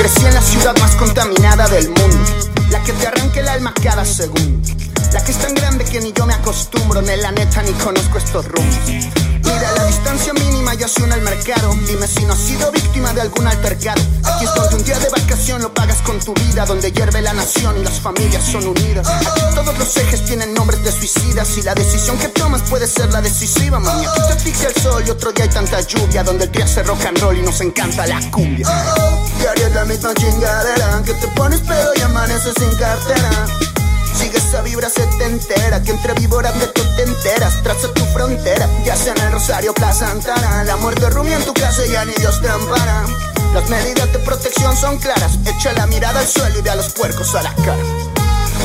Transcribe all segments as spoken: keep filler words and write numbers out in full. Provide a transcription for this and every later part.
Crecí en la ciudad más contaminada del mundo, la que te arranca el alma cada segundo, la que es tan grande que ni yo me acostumbro, ni la neta ni conozco estos rumbos. Mira la distancia mínima, yo soy el mercado. Dime si no has sido víctima de algún altercado. Aquí es donde un día de vacación lo pagas con tu vida, donde hierve la nación y las familias son unidas. Aquí todos los ejes tienen nombres de suicidas y la decisión que tomas puede ser la decisiva, mami. Aquí te asfixia el sol y otro día hay tanta lluvia, donde el día hace rock and roll y nos encanta la cumbia. Diaria es la misma chingadera, que te pones pedo y amaneces sin cartera. Sigue esa vibra setentera, que entre víboras de tú te enteras, traza tu frontera, ya sea en el Rosario, Plaza Antara. La muerte rumia en tu casa y ya ni Dios te ampara. Las medidas de protección son claras, echa la mirada al suelo y ve a los puercos a la cara.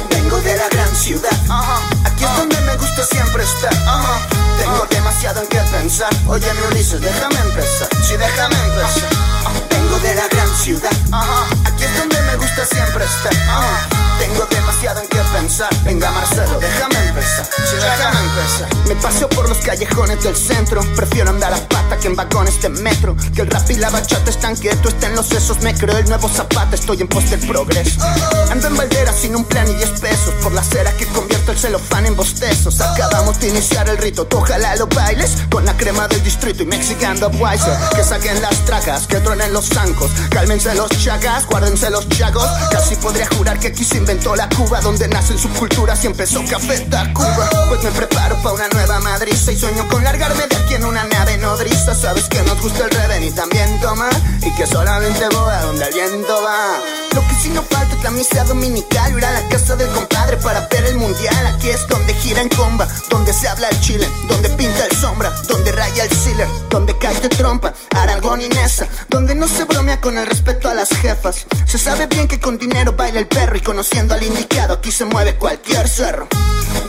Vengo de la gran ciudad, uh-huh. Aquí es uh-huh. donde me gusta siempre estar, uh-huh. Tengo uh-huh. demasiado en qué pensar. Óyeme Ulises, déjame empezar, sí déjame empezar. uh-huh. Vengo de la gran ciudad, uh-huh. aquí es donde me gusta siempre estar, uh-huh. Tengo demasiado en qué pensar. Venga Marcelo, déjame empezar, sí, déjame empezar. Me paseo por los callejones del centro, prefiero andar a pata que en vagones de metro. Que el rap y la bachata están quietos, está en los sesos. Me creo el nuevo Zapata, estoy en pos del progreso. Ando en Valdera sin un plan y diez pesos, por la cera que convierto el celofán en bostezos. Acabamos de iniciar el rito, tú ojalá lo bailes, con la crema del distrito y Mexican Dub Wiser. Que saquen las tracas, que truenen los zancos, cálmense los chagas, guárdense los chagos. Casi podría jurar que quisimos inventó la Cuba, donde nacen subculturas y empezó Café Tacuba. Pues me preparo pa' una nueva madriza y sueño con largarme de aquí en una nave nodriza. Sabes que nos gusta el revén y también tomar, y que solamente voy a donde el viento va. Lo que sí no falta es la misa dominical, ir a la casa del compadre para ver el mundial. Aquí es donde gira en comba, donde se habla el chile, donde pinta el sombra, donde raya el sealer, donde cae de trompa, Aragón y Nesa, donde no se bromea con el respeto a las jefas. Se sabe bien que con dinero baila el perro y con siendo al indicado, aquí se mueve cualquier cerro.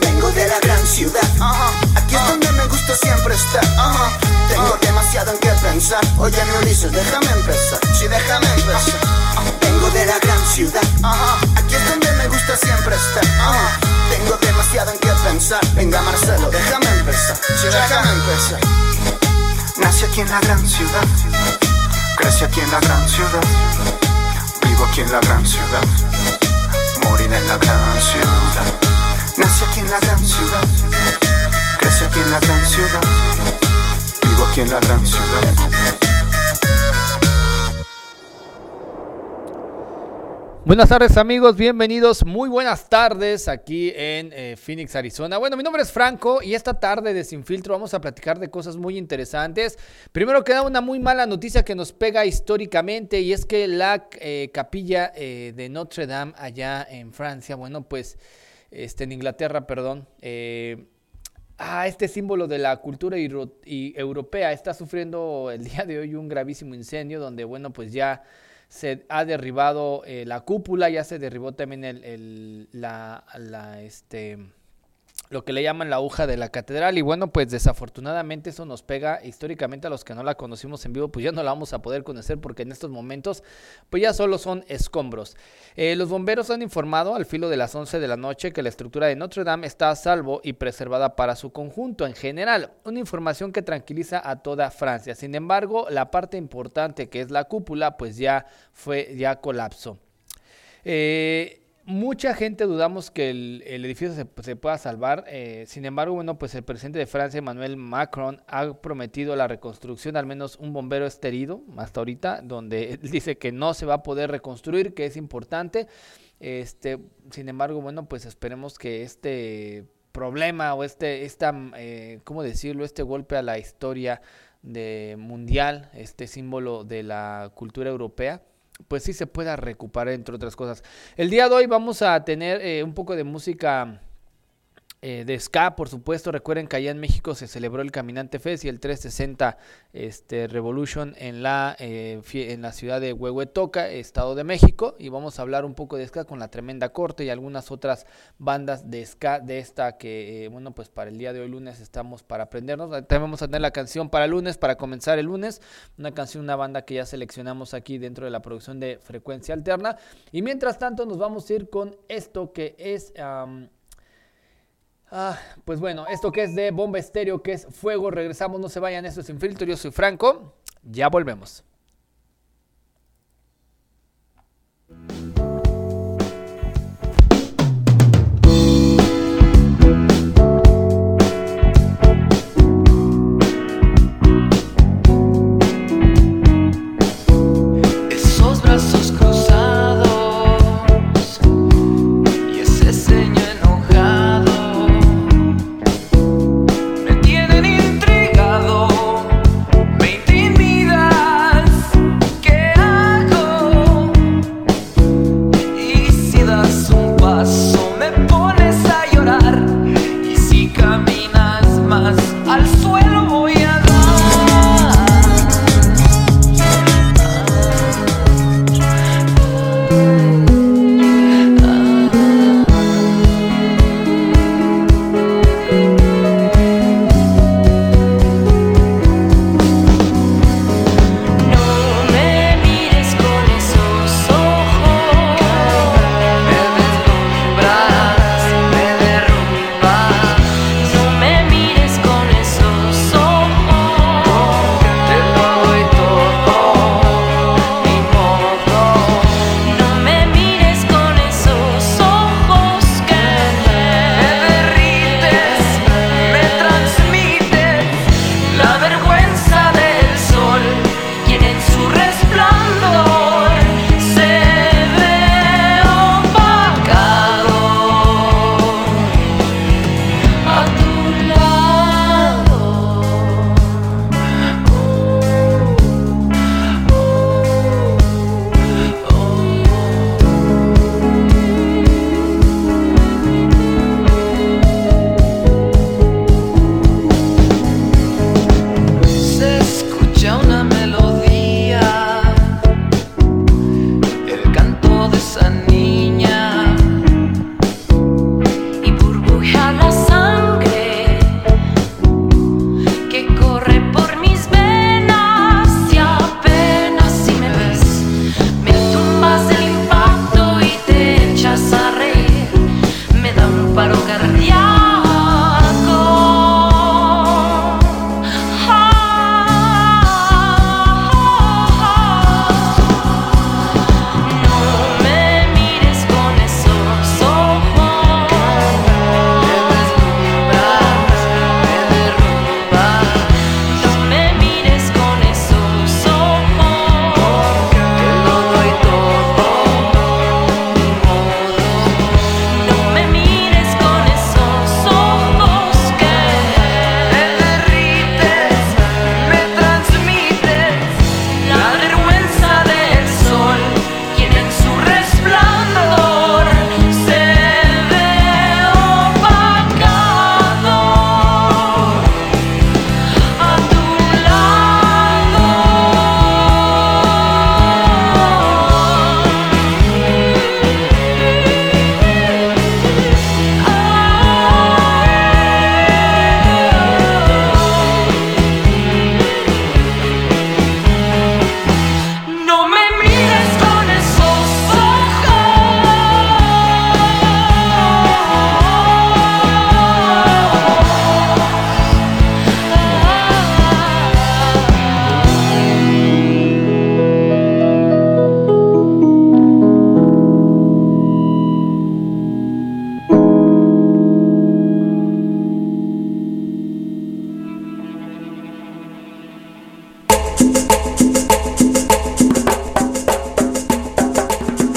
Vengo de la gran ciudad, uh-huh. aquí es uh-huh. donde me gusta siempre estar. uh-huh. Tengo uh-huh. demasiado en qué pensar. Oye, me Ulises, déjame empezar, sí, déjame empezar. uh-huh. Vengo de la gran ciudad, uh-huh. aquí es donde me gusta siempre estar. uh-huh. Tengo demasiado en qué pensar. Venga Marcelo, déjame empezar, sí, déjame empezar. Nací aquí en la gran ciudad, crecí aquí en la gran ciudad, vivo aquí en la gran ciudad, morir en la gran ciudad. Nací aquí en la gran ciudad, crecí aquí en la gran ciudad, vivo aquí en la gran ciudad. Buenas tardes amigos, bienvenidos, muy buenas tardes aquí en eh, Phoenix, Arizona. Bueno, mi nombre es Franco y esta tarde de Sin Filtro vamos a platicar de cosas muy interesantes. Primero queda una muy mala noticia que nos pega históricamente, y es que la eh, capilla eh, de Notre Dame allá en Francia, bueno pues, este, en Inglaterra, perdón, eh, ah, este símbolo de la cultura euro- y europea está sufriendo el día de hoy un gravísimo incendio, donde bueno pues ya se ha derribado eh, la cúpula, ya se derribó también el, el, la, la, este, lo que le llaman la aguja de la catedral. Y bueno, pues desafortunadamente eso nos pega históricamente. A los que no la conocimos en vivo, pues ya no la vamos a poder conocer, porque en estos momentos pues ya solo son escombros. Eh, los bomberos han informado al filo de las once de la noche que la estructura de Notre Dame está a salvo y preservada para su conjunto en general, una información que tranquiliza a toda Francia. Sin embargo, la parte importante que es la cúpula, pues ya fue, ya colapsó. Eh... Mucha gente dudamos que el, el edificio se, se pueda salvar. Eh, sin embargo, bueno, pues el presidente de Francia, Emmanuel Macron, ha prometido la reconstrucción. Al menos un bombero está herido hasta ahorita, donde él dice que no se va a poder reconstruir, que es importante. Este, sin embargo, bueno, pues esperemos que este problema o este, esta, eh, ¿cómo decirlo? Este golpe a la historia de mundial, este símbolo de la cultura europea, pues sí se pueda recuperar, entre otras cosas. El día de hoy vamos a tener eh, un poco de música eh, de ska, por supuesto. Recuerden que allá en México se celebró el Caminante Fest y el trescientos sesenta este, Revolution en la, eh, en la ciudad de Huehuetoca, Estado de México, y vamos a hablar un poco de ska con la Tremenda Corte y algunas otras bandas de ska de esta que, eh, bueno, pues para el día de hoy lunes estamos para aprendernos. También vamos a tener la canción para lunes, para comenzar el lunes, una canción, una banda que ya seleccionamos aquí dentro de la producción de Frecuencia Alterna. Y mientras tanto nos vamos a ir con esto que es... Um, Ah, pues bueno, esto que es de Bomba Estéreo, que es Fuego. Regresamos, no se vayan, esto es Sin Filtro, yo soy Franco, ya volvemos.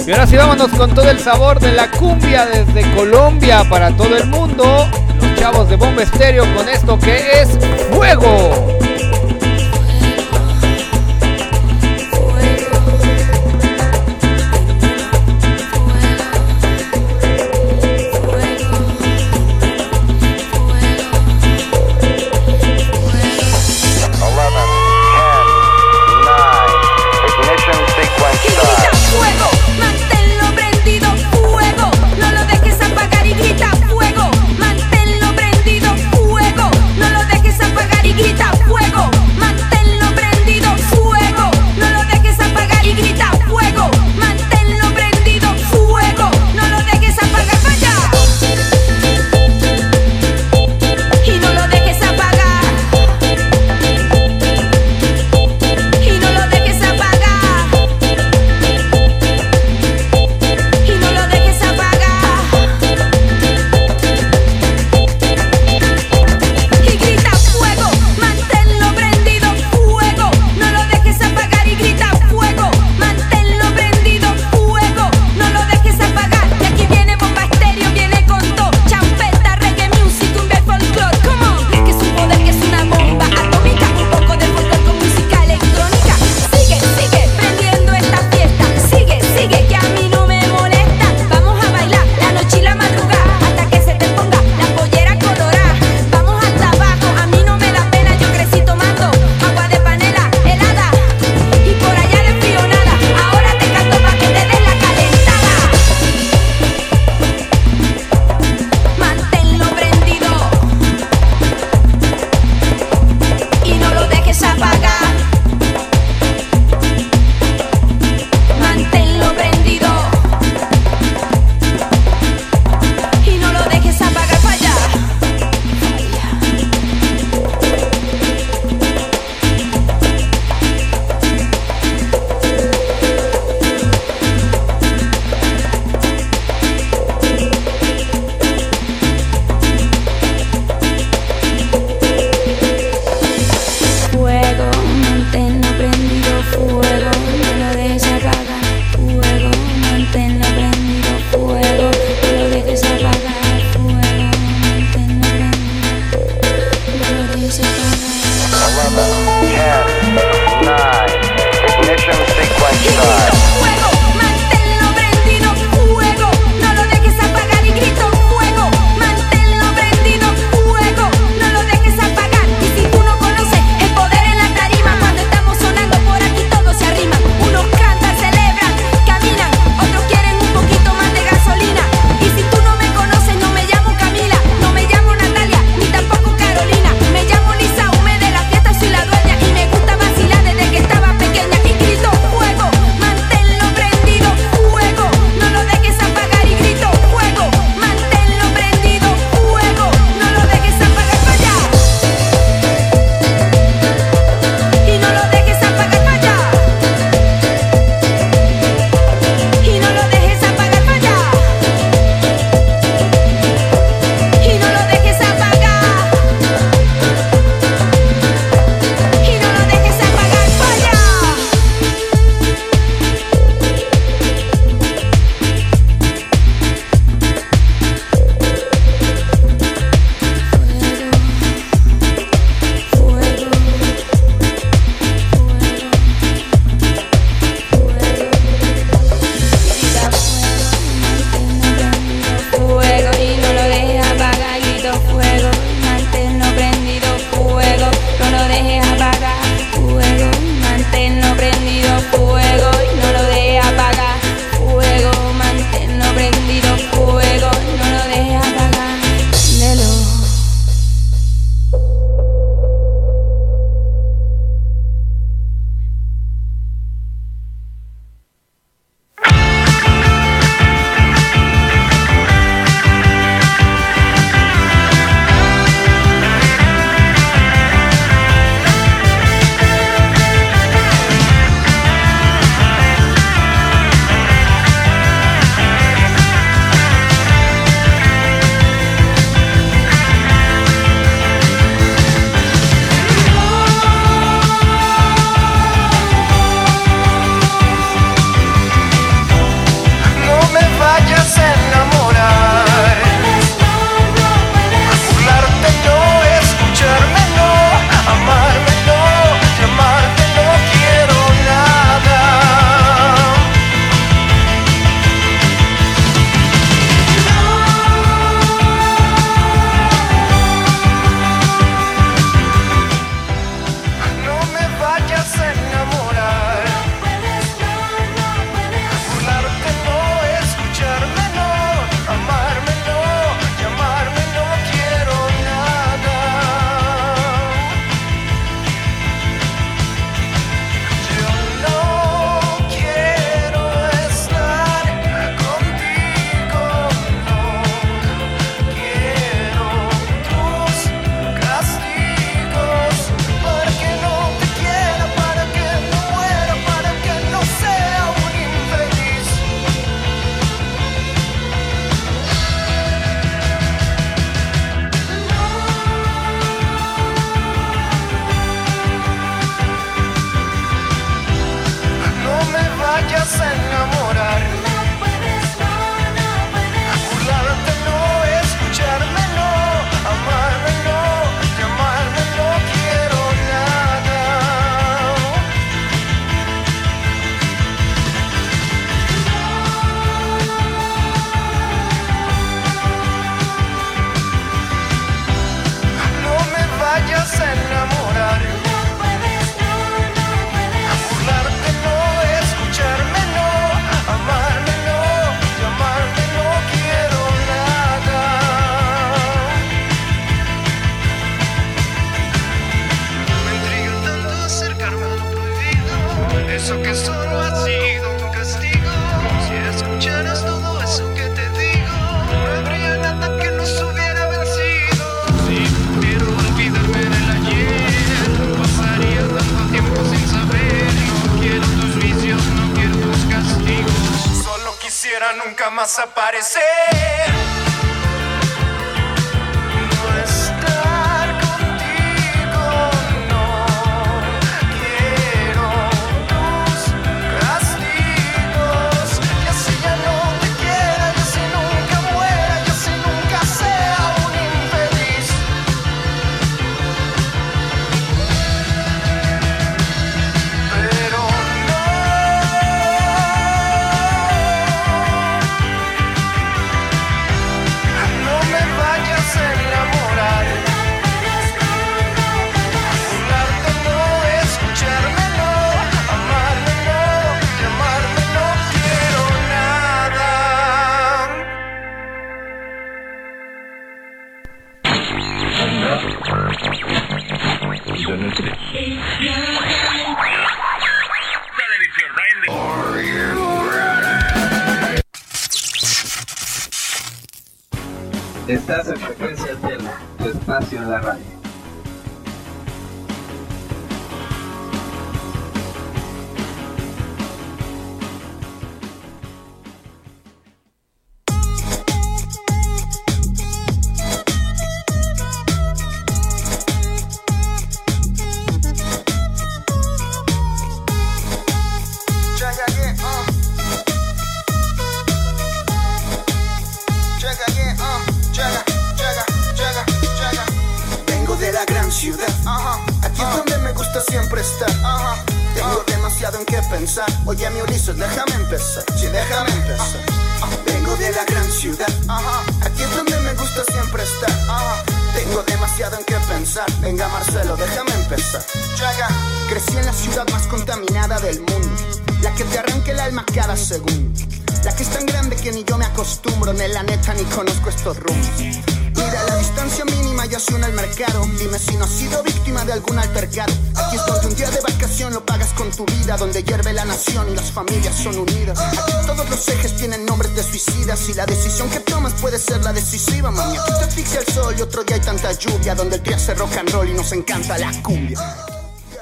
Y ahora sí vámonos con todo el sabor de la cumbia desde Colombia para todo el mundo. Los chavos de Bomba Estéreo con esto que es Fuego. Grita fuego. escucharas todo eso que te digo, no habría nada que nos hubiera vencido. Si pudiera olvidarme del ayer, pasaría tanto tiempo sin saber. No quiero tus vicios, no quiero tus castigos, solo quisiera nunca más aparecer. Estás en Frecuencia Alterna, tu espacio en la radio. Oye mi Ulises, déjame empezar, sí, déjame empezar. Vengo de la gran ciudad, aquí es donde me gusta siempre estar. Tengo demasiado en qué pensar, venga Marcelo, déjame empezar. Crecí en la ciudad más contaminada del mundo, la que te arranca el alma cada segundo, la que es tan grande que ni yo me acostumbro, ni la neta ni conozco estos rumbos. Mira la distancia mínima ya suena el mercado, dime si no has sido víctima de algún altercado. Aquí es donde un día de vacación lo pagas con tu vida, donde hierve la nación y las familias son unidas. Aquí todos los ejes tienen nombres de suicidas y la decisión que tomas puede ser la decisiva, mami. Aquí te asfixia el sol y otro día hay tanta lluvia, donde el día hace rock and roll y nos encanta la cumbia.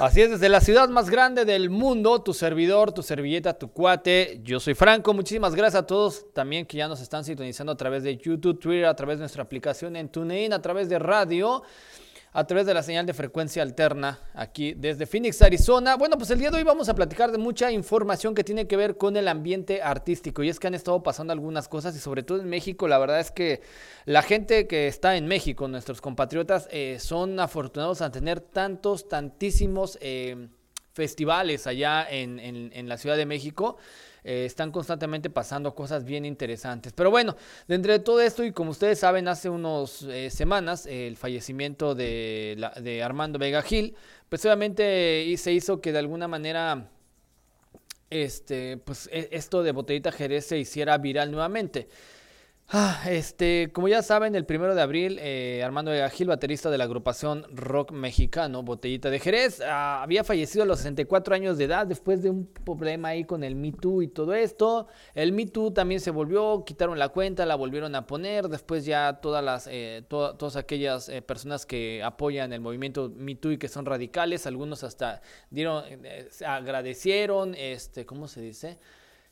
Así es, desde la ciudad más grande del mundo, tu servidor, tu servilleta, tu cuate, yo soy Franco. Muchísimas gracias a todos también que ya nos están sintonizando a través de YouTube, Twitter, a través de nuestra aplicación en TuneIn, a través de radio, a través de la señal de Frecuencia Alterna, aquí desde Phoenix, Arizona. Bueno, pues el día de hoy vamos a platicar de mucha información que tiene que ver con el ambiente artístico, y es que han estado pasando algunas cosas, y sobre todo en México. La verdad es que la gente que está en México, nuestros compatriotas, eh, son afortunados a tener tantos, tantísimos eh, festivales allá en, en, en la Ciudad de México. Eh, están constantemente pasando cosas bien interesantes. Pero bueno, dentro de todo esto, y como ustedes saben, hace unas eh, semanas, eh, el fallecimiento de, la, de Armando Vega Gil, pues obviamente eh, se hizo que de alguna manera este, pues, eh, esto de Botellita Jerez se hiciera viral nuevamente. Ah, este, como ya saben, el primero de abril, eh, Armando Vega Gil, baterista de la agrupación rock mexicano Botellita de Jerez, ah, había fallecido a los sesenta y cuatro años de edad después de un problema ahí con el Me Too y todo esto. El Me Too también se volvió, quitaron la cuenta, la volvieron a poner. Después ya todas las, eh, to- todas aquellas eh, personas que apoyan el movimiento Me Too y que son radicales, algunos hasta dieron, eh, agradecieron, este, ¿cómo se dice?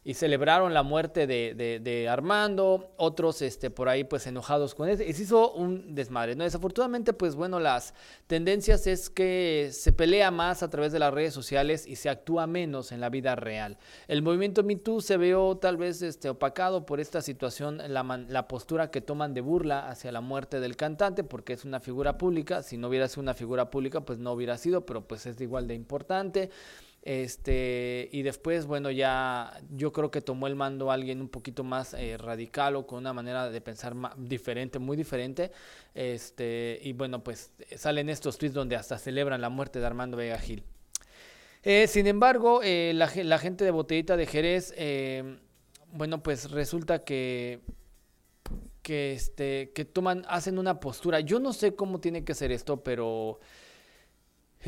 Y celebraron la muerte de, de, de Armando, otros este, por ahí pues enojados con eso, y se hizo un desmadre, ¿no? Desafortunadamente, pues bueno, las tendencias es que se pelea más a través de las redes sociales y se actúa menos en la vida real. El movimiento Me Too se vio tal vez este, opacado por esta situación, la, man, la postura que toman de burla hacia la muerte del cantante, porque es una figura pública. Si no hubiera sido una figura pública, pues no hubiera sido, pero pues es igual de importante. Este, y después, bueno, ya yo creo que tomó el mando alguien un poquito más eh, radical, o con una manera de pensar ma- diferente, muy diferente. Este, y bueno, pues salen estos tweets donde hasta celebran la muerte de Armando Vega Gil. Eh, sin embargo, eh, la, la gente de Botellita de Jerez, eh, bueno, pues resulta que... que, este, que toman, hacen una postura. Yo no sé cómo tiene que ser esto, pero...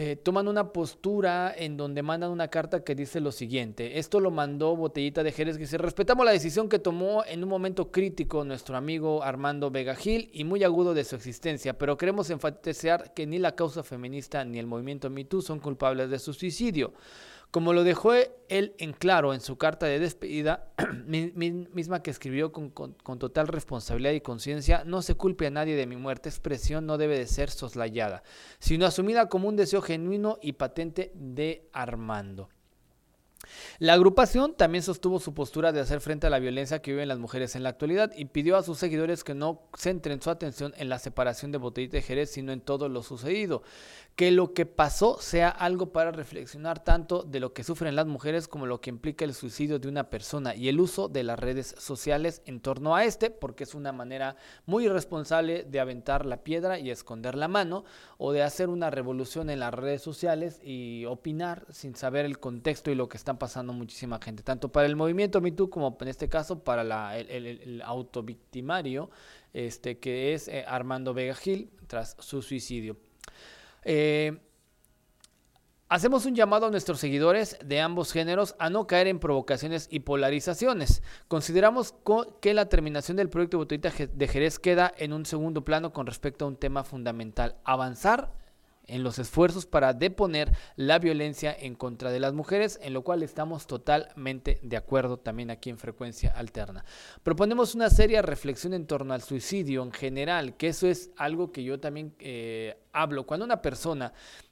eh, toman una postura en donde mandan una carta que dice lo siguiente. Esto lo mandó Botellita de Jerez, que dice: respetamos la decisión que tomó en un momento crítico nuestro amigo Armando Vega Gil y muy agudo de su existencia, pero queremos enfatizar que ni la causa feminista ni el movimiento Me Too son culpables de su suicidio. Como lo dejó él en claro en su carta de despedida, misma que escribió con, con, con total responsabilidad y conciencia, no se culpe a nadie de mi muerte. Expresión no debe de ser soslayada, sino asumida como un deseo genuino y patente de Armando. La agrupación también sostuvo su postura de hacer frente a la violencia que viven las mujeres en la actualidad y pidió a sus seguidores que no centren su atención en la separación de Botellita de Jerez, sino en todo lo sucedido. Que lo que pasó sea algo para reflexionar, tanto de lo que sufren las mujeres como lo que implica el suicidio de una persona y el uso de las redes sociales en torno a este, porque es una manera muy irresponsable de aventar la piedra y esconder la mano, o de hacer una revolución en las redes sociales y opinar sin saber el contexto y lo que están pasando muchísima gente, tanto para el movimiento Me Too como en este caso para la, el, el, el autovictimario este, que es eh, Armando Vega Gil tras su suicidio. Eh, Hacemos un llamado a nuestros seguidores de ambos géneros a no caer en provocaciones y polarizaciones. Consideramos co- que la terminación del proyecto Botellita de Jerez queda en un segundo plano con respecto a un tema fundamental: avanzar en los esfuerzos para deponer la violencia en contra de las mujeres, en lo cual estamos totalmente de acuerdo también aquí en Frecuencia Alterna. Proponemos una seria reflexión en torno al suicidio en general, que eso es algo que yo también eh, hablo. Cuando una persona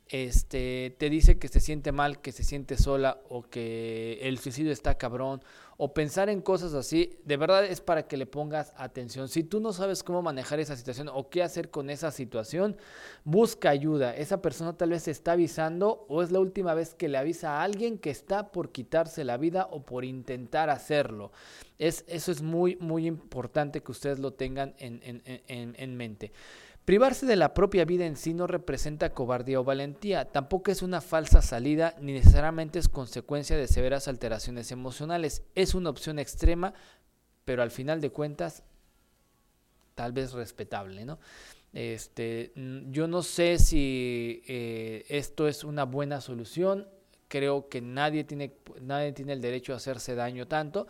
este, te dice que se siente mal, que se siente sola, o que el suicidio está cabrón, o pensar en cosas así, de verdad es para que le pongas atención. Si tú no sabes cómo manejar esa situación o qué hacer con esa situación, busca ayuda. Esa persona tal vez está avisando, o es la última vez que le avisa a alguien que está por quitarse la vida o por intentar hacerlo. Es, eso es muy, muy importante que ustedes lo tengan en, en, en, en mente. Privarse de la propia vida en sí no representa cobardía o valentía, tampoco es una falsa salida ni necesariamente es consecuencia de severas alteraciones emocionales. Es una opción extrema, pero al final de cuentas, tal vez respetable, ¿no? Este, yo no sé si eh, esto es una buena solución. Creo que nadie tiene, nadie tiene el derecho a hacerse daño tanto.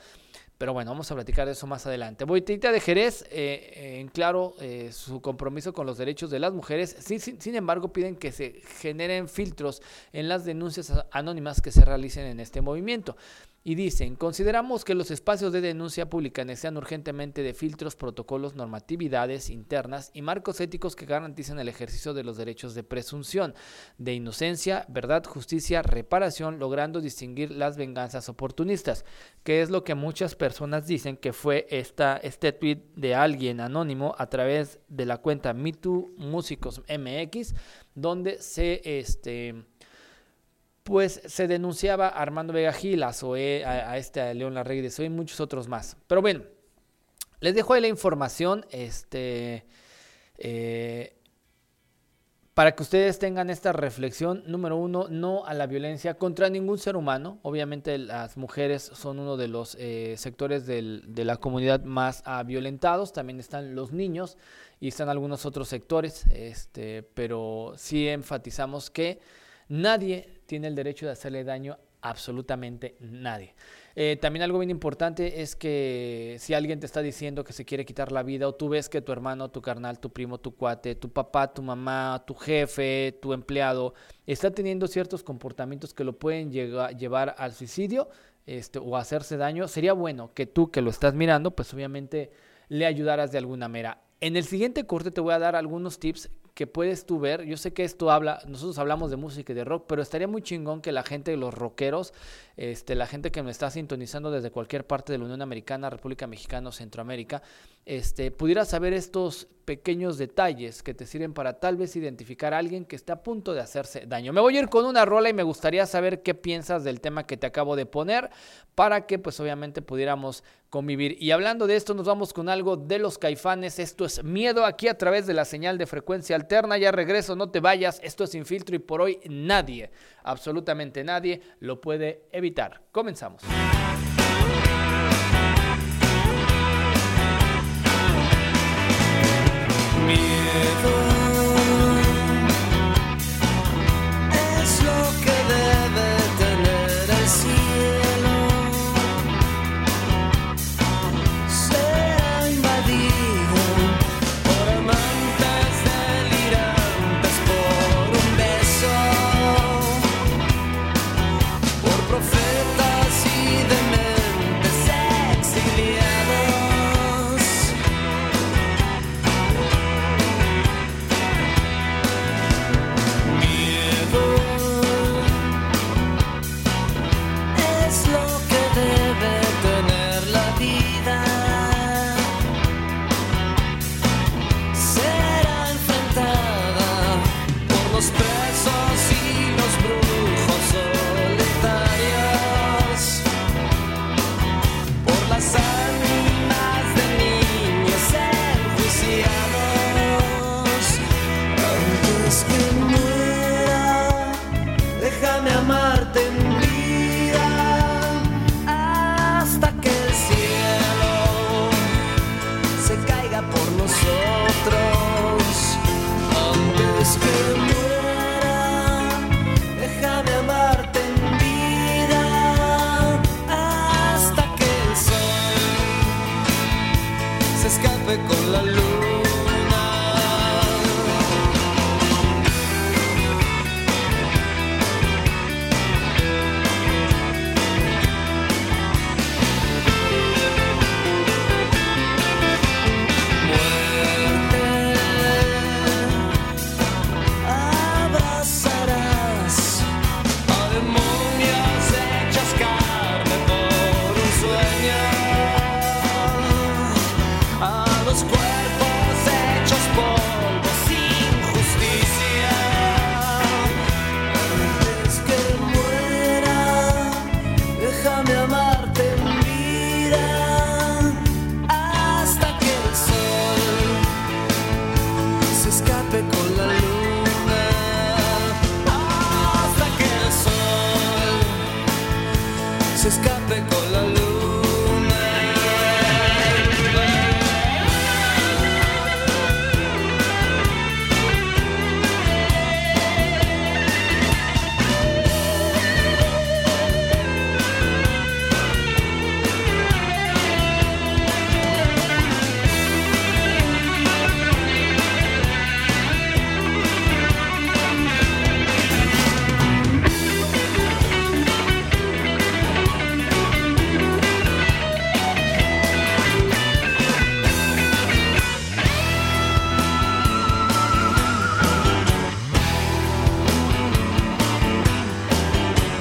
Pero bueno, vamos a platicar de eso más adelante. Botellita de Jerez, eh, eh, en claro, eh, su compromiso con los derechos de las mujeres. Sin, sin, sin embargo, piden que se generen filtros en las denuncias anónimas que se realicen en este movimiento. Y dicen: consideramos que los espacios de denuncia pública necesitan urgentemente de filtros, protocolos, normatividades internas y marcos éticos que garanticen el ejercicio de los derechos de presunción, de inocencia, verdad, justicia, reparación, logrando distinguir las venganzas oportunistas, que es lo que muchas personas dicen que fue esta, este tweet de alguien anónimo a través de la cuenta Me Too Músicos M X, donde se... este pues se denunciaba a Armando Vega Gil, a Zoé, a, a este a León Larregui de Zoé y muchos otros más. Pero bueno, les dejo ahí la información este, eh, para que ustedes tengan esta reflexión. Número uno, no a la violencia contra ningún ser humano. Obviamente las mujeres son uno de los eh, sectores del, de la comunidad más ah, violentados. También están los niños y están algunos otros sectores. Este, pero sí enfatizamos que nadie tiene el derecho de hacerle daño a absolutamente nadie. Eh, también algo bien importante es que si alguien te está diciendo que se quiere quitar la vida, o tú ves que tu hermano, tu carnal, tu primo, tu cuate, tu papá, tu mamá, tu jefe, tu empleado está teniendo ciertos comportamientos que lo pueden llegar, llevar al suicidio este, o hacerse daño, sería bueno que tú que lo estás mirando, pues obviamente le ayudaras de alguna manera. En el siguiente corte te voy a dar algunos tips que puedes tú ver. Yo sé que esto habla, nosotros hablamos de música y de rock, pero estaría muy chingón que la gente, los rockeros, este, la gente que me está sintonizando desde cualquier parte de la Unión Americana, República Mexicana o Centroamérica, este, pudiera saber estos pequeños detalles que te sirven para tal vez identificar a alguien que está a punto de hacerse daño. Me voy a ir con una rola y me gustaría saber qué piensas del tema que te acabo de poner para que pues obviamente pudiéramos convivir. Y hablando de esto, nos vamos con algo de los Caifanes. Esto es Miedo aquí a través de la señal de Frecuencia Alterna. Ya regreso, no te vayas. Esto es Sin Filtro y por hoy nadie, absolutamente nadie, lo puede evitar. Comenzamos. Miedo. café con la luna.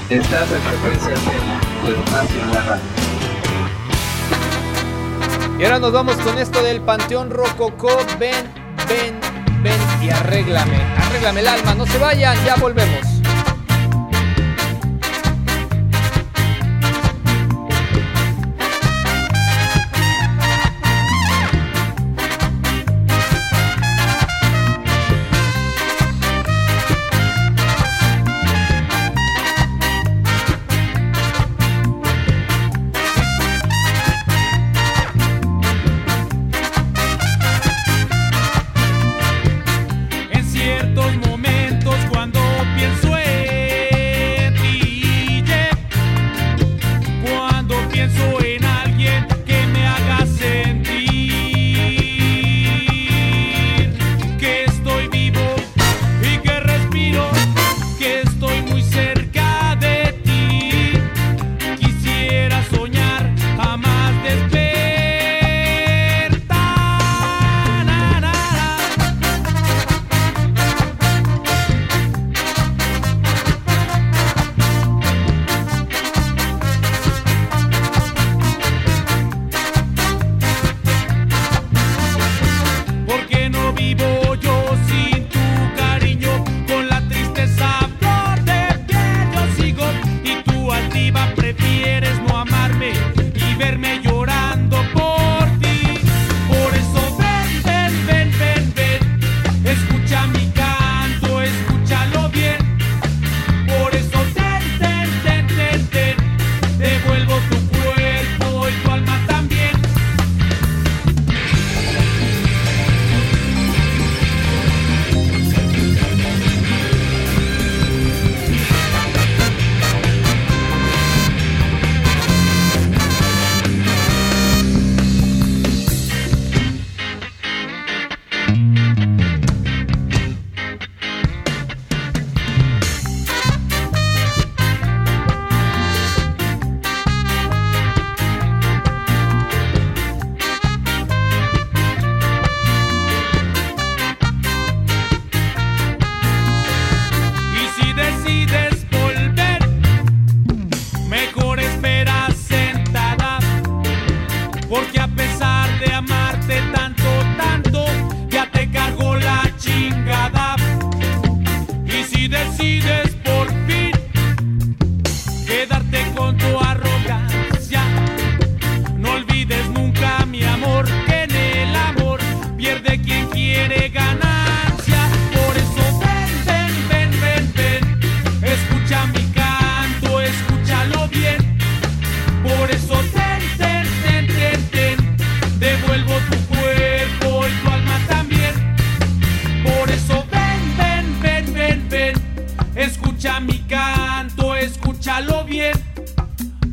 Estás en Frecuencia Alterna, tu espacio en la radio. Y ahora nos vamos con esto del Panteón Rococo. Ven, ven, ven y arréglame. Arréglame el alma, no se vayan, ya volvemos.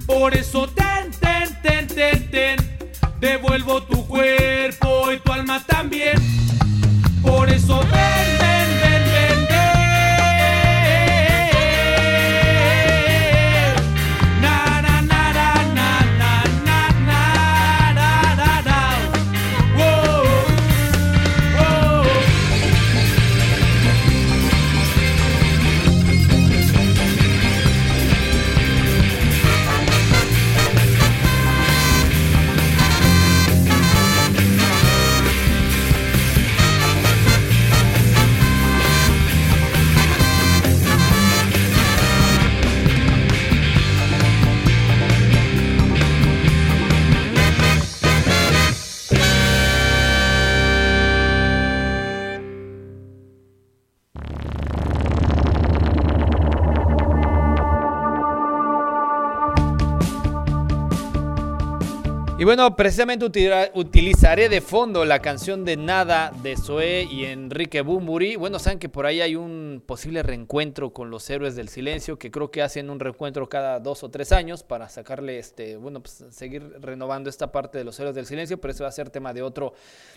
Por eso ten, ten, ten, ten, ten, devuelvo tu cuerpo y tu Y bueno, precisamente utira, utilizaré de fondo la canción de Nada de Zoé y Enrique Bunbury. Bueno, saben que por ahí hay un posible reencuentro con los Héroes del Silencio, que creo que hacen un reencuentro cada dos o tres años para sacarle, este, bueno, pues seguir renovando esta parte de los Héroes del Silencio, pero eso va a ser tema de otro,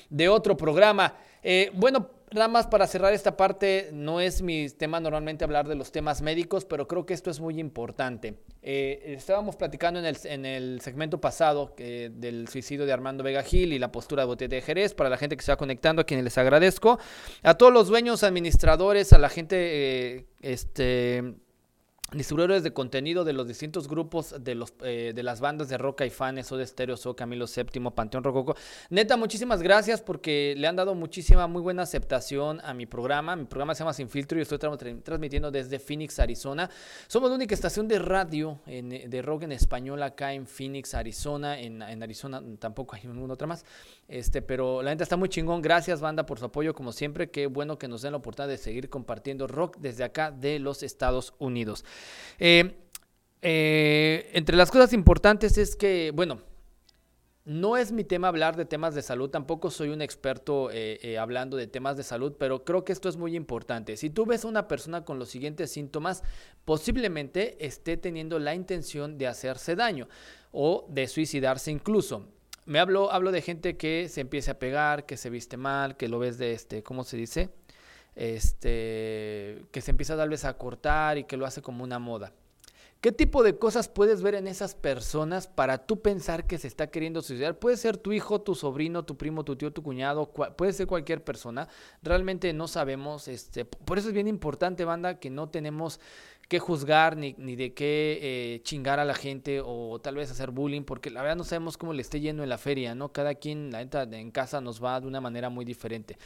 de otro programa. Eh, bueno, nada más para cerrar esta parte, no es mi tema normalmente hablar de los temas médicos, pero creo que esto es muy importante. Eh, estábamos platicando en el, en el segmento pasado eh, del suicidio de Armando Vega Gil y la postura de Botellita de Jerez. Para la gente que se va conectando, a quienes les agradezco, a todos los dueños, administradores, a la gente, eh, este... distribuidores de contenido de los distintos grupos de, los, eh, de las bandas de rock, Caifanes, Soda Stereo, Zoé, Camilo Séptimo, Panteón Rococo. Neta, muchísimas gracias porque le han dado muchísima, muy buena aceptación a mi programa. Mi programa se llama Sin Filtro y estoy tra- transmitiendo desde Phoenix, Arizona. Somos la única estación de radio en, de rock en español acá en Phoenix, Arizona. En, en Arizona tampoco hay ninguna otra más. Este, pero la neta está muy chingón. Gracias, banda, por su apoyo como siempre. Qué bueno que nos den la oportunidad de seguir compartiendo rock desde acá de los Estados Unidos. Eh, eh, entre las cosas importantes es que, bueno, no es mi tema hablar de temas de salud, tampoco soy un experto eh, eh, hablando de temas de salud, pero creo que esto es muy importante. Si tú ves a una persona con los siguientes síntomas, posiblemente esté teniendo la intención de hacerse daño o de suicidarse incluso. Me hablo, hablo de gente que se empieza a pegar, que se viste mal, que lo ves de este, ¿cómo se dice? Este, que se empieza tal vez a cortar y que lo hace como una moda. ¿Qué tipo de cosas puedes ver en esas personas para tú pensar que se está queriendo suicidar? Puede ser tu hijo, tu sobrino, tu primo, tu tío, tu cuñado, cual, puede ser cualquier persona. Realmente no sabemos, este, por eso es bien importante, banda, que no tenemos que juzgar ni, ni de qué eh, chingar a la gente o tal vez hacer bullying, porque la verdad no sabemos cómo le esté yendo en la feria, ¿no? Cada quien, la neta, en casa nos va de una manera muy diferente.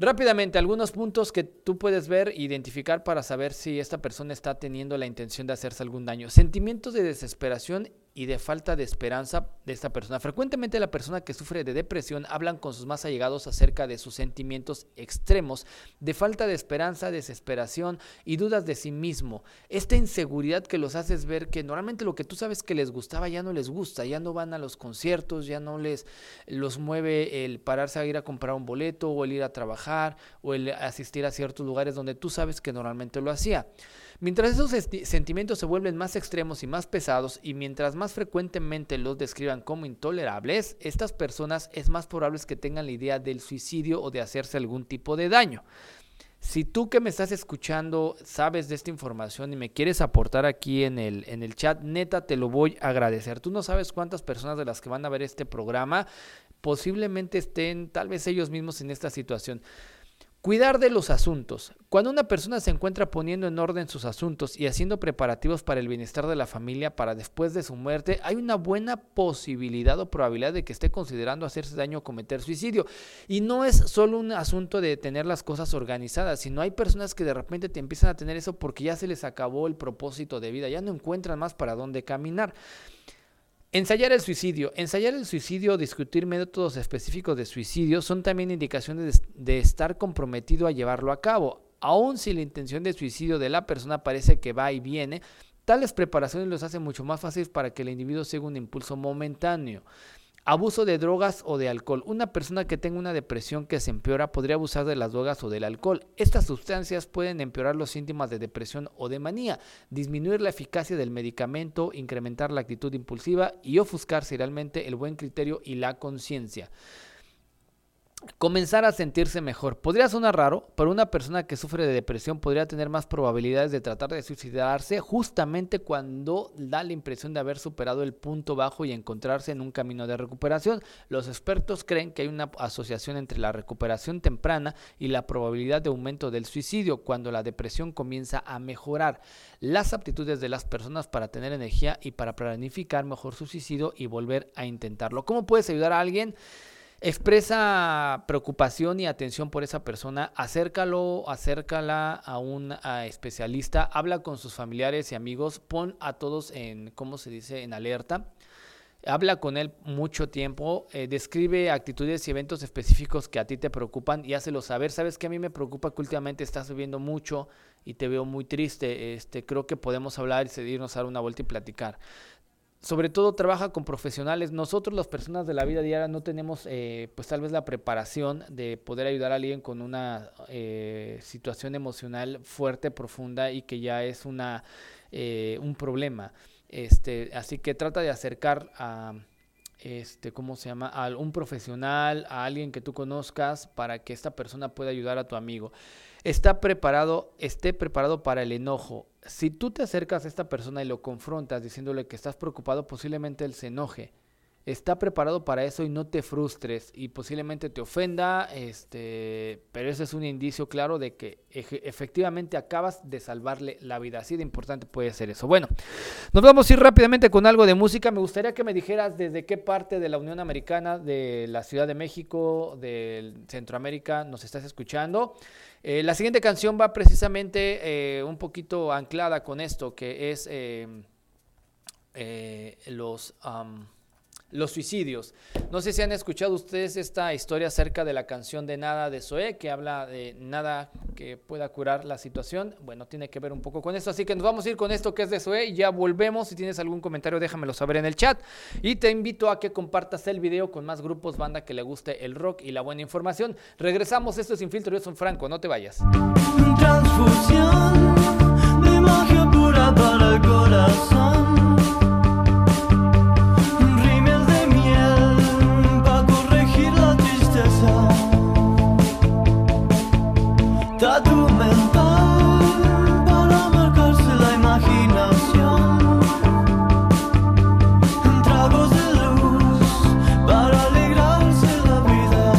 Rápidamente, algunos puntos que tú puedes ver e identificar para saber si esta persona está teniendo la intención de hacerse algún daño. Sentimientos de desesperación y de falta de esperanza de esta persona. Frecuentemente la persona que sufre de depresión hablan con sus más allegados acerca de sus sentimientos extremos, de falta de esperanza, desesperación y dudas de sí mismo. Esta inseguridad que los haces ver que normalmente lo que tú sabes que les gustaba ya no les gusta, ya no van a los conciertos, ya no les los mueve el pararse a ir a comprar un boleto o el ir a trabajar o el asistir a ciertos lugares donde tú sabes que normalmente lo hacía. Mientras esos esti- sentimientos se vuelven más extremos y más pesados y mientras más frecuentemente los describan como intolerables, estas personas es más probable que tengan la idea del suicidio o de hacerse algún tipo de daño. Si tú que me estás escuchando sabes de esta información y me quieres aportar aquí en el, en el chat, neta te lo voy a agradecer. Tú no sabes cuántas personas de las que van a ver este programa posiblemente estén tal vez ellos mismos en esta situación. Cuidar de los asuntos. Cuando una persona se encuentra poniendo en orden sus asuntos y haciendo preparativos para el bienestar de la familia para después de su muerte, hay una buena posibilidad o probabilidad de que esté considerando hacerse daño o cometer suicidio. Y no es solo un asunto de tener las cosas organizadas, sino hay personas que de repente te empiezan a tener eso porque ya se les acabó el propósito de vida, ya no encuentran más para dónde caminar. Ensayar el suicidio. Ensayar el suicidio o discutir métodos específicos de suicidio son también indicaciones de, de estar comprometido a llevarlo a cabo. Aun si la intención de suicidio de la persona parece que va y viene, tales preparaciones los hacen mucho más fáciles para que el individuo siga un impulso momentáneo. Abuso de drogas o de alcohol. Una persona que tenga una depresión que se empeora podría abusar de las drogas o del alcohol. Estas sustancias pueden empeorar los síntomas de depresión o de manía, disminuir la eficacia del medicamento, incrementar la actitud impulsiva y ofuscar seriamente el buen criterio y la conciencia. Comenzar a sentirse mejor. Podría sonar raro, pero una persona que sufre de depresión podría tener más probabilidades de tratar de suicidarse justamente cuando da la impresión de haber superado el punto bajo y encontrarse en un camino de recuperación. Los expertos creen que hay una asociación entre la recuperación temprana y la probabilidad de aumento del suicidio cuando la depresión comienza a mejorar. Las aptitudes de las personas para tener energía y para planificar mejor su suicidio y volver a intentarlo. ¿Cómo puedes ayudar a alguien? Expresa preocupación y atención por esa persona, acércalo, acércala a un a especialista, habla con sus familiares y amigos, pon a todos en, ¿cómo se dice?, en alerta. Habla con él mucho tiempo, eh, describe actitudes y eventos específicos que a ti te preocupan y hácelo saber. Sabes que a mí me preocupa que últimamente estás bebiendo mucho y te veo muy triste, este, creo que podemos hablar y seguirnos a dar una vuelta y platicar. sobre todo trabaja con profesionales. Nosotros, las personas de la vida diaria, no tenemos eh, pues tal vez la preparación de poder ayudar a alguien con una eh, situación emocional fuerte, profunda y que ya es una eh, un problema. Este, así que trata de acercar a este, ¿cómo se llama? A un profesional, a alguien que tú conozcas, para que esta persona pueda ayudar a tu amigo. Está preparado, esté preparado para el enojo. Si tú te acercas a esta persona y lo confrontas diciéndole que estás preocupado, posiblemente él se enoje. Está preparado para eso y no te frustres, y posiblemente te ofenda, este, pero ese es un indicio claro de que eje- efectivamente acabas de salvarle la vida. Así de importante puede ser eso. Bueno, nos vamos a ir rápidamente con algo de música. Me gustaría que me dijeras desde qué parte de la Unión Americana, de la Ciudad de México, de Centroamérica nos estás escuchando. Eh, la siguiente canción va precisamente eh, un poquito anclada con esto, que es eh, eh, los... Um, Los suicidios. No sé si han escuchado ustedes esta historia acerca de la canción de Nada de Zoé, que habla de nada que pueda curar la situación. Bueno, tiene que ver un poco con esto, así que nos vamos a ir con esto que es de Zoé y ya volvemos. Si tienes algún comentario, déjamelo saber en el chat. Y te invito a que compartas el video con más grupos, banda que le guste el rock y la buena información. Regresamos, esto es Sin Filtro, yo soy Franco, no te vayas. Transfusión de magia pura para el corazón. Tatu mental para marcarse la imaginación, tragos de luz para alegrarse la vida.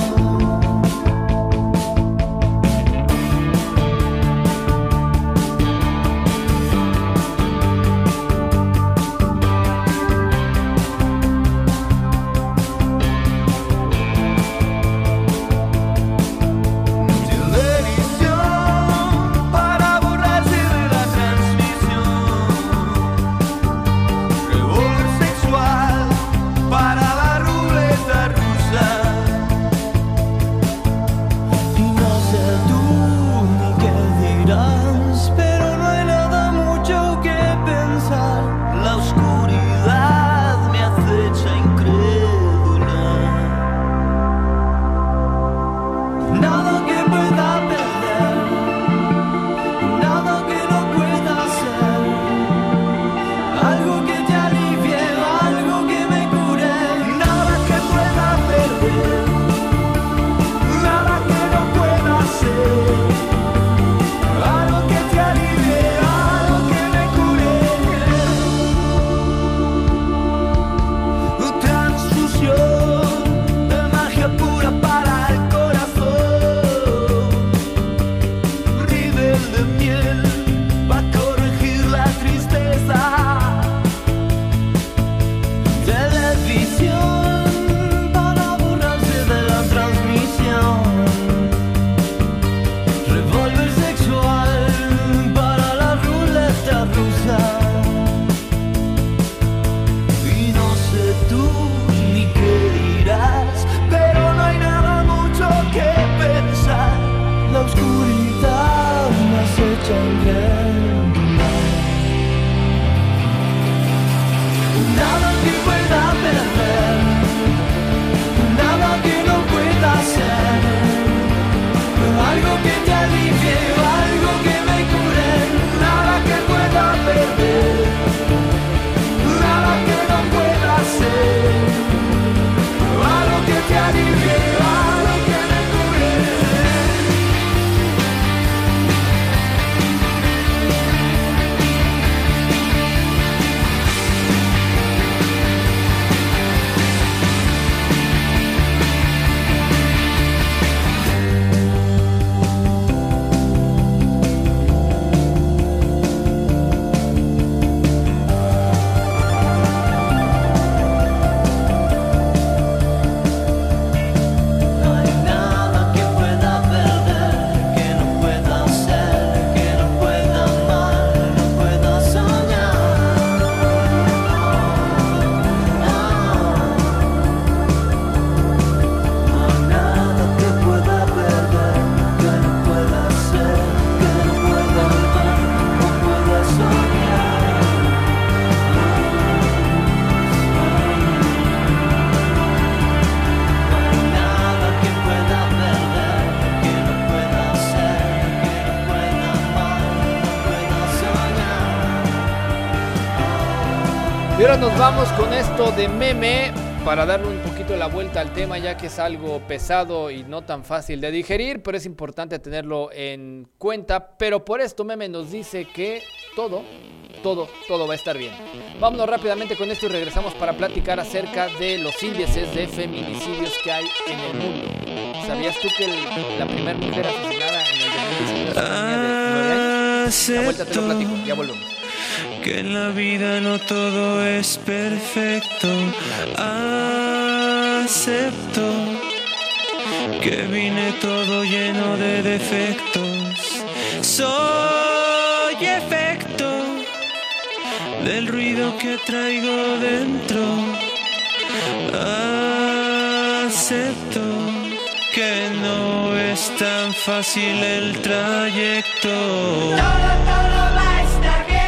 Y ahora nos vamos con esto de Meme para darle un poquito la vuelta al tema, ya que es algo pesado y no tan fácil de digerir, pero es importante tenerlo en cuenta. Pero por esto Meme nos dice que todo, todo, todo va a estar bien. Vámonos rápidamente con esto y regresamos para platicar acerca de los índices de feminicidios que hay en el mundo. ¿Sabías tú que el, la primera mujer asesinada en el dos mil diecinueve tenía de nueve años? La vuelta te lo platico, ya volvemos. Que en la vida no todo es perfecto. Acepto que vine todo lleno de defectos. Soy efecto del ruido que traigo dentro. Acepto que no es tan fácil el trayecto. Todo, todo va a estar bien.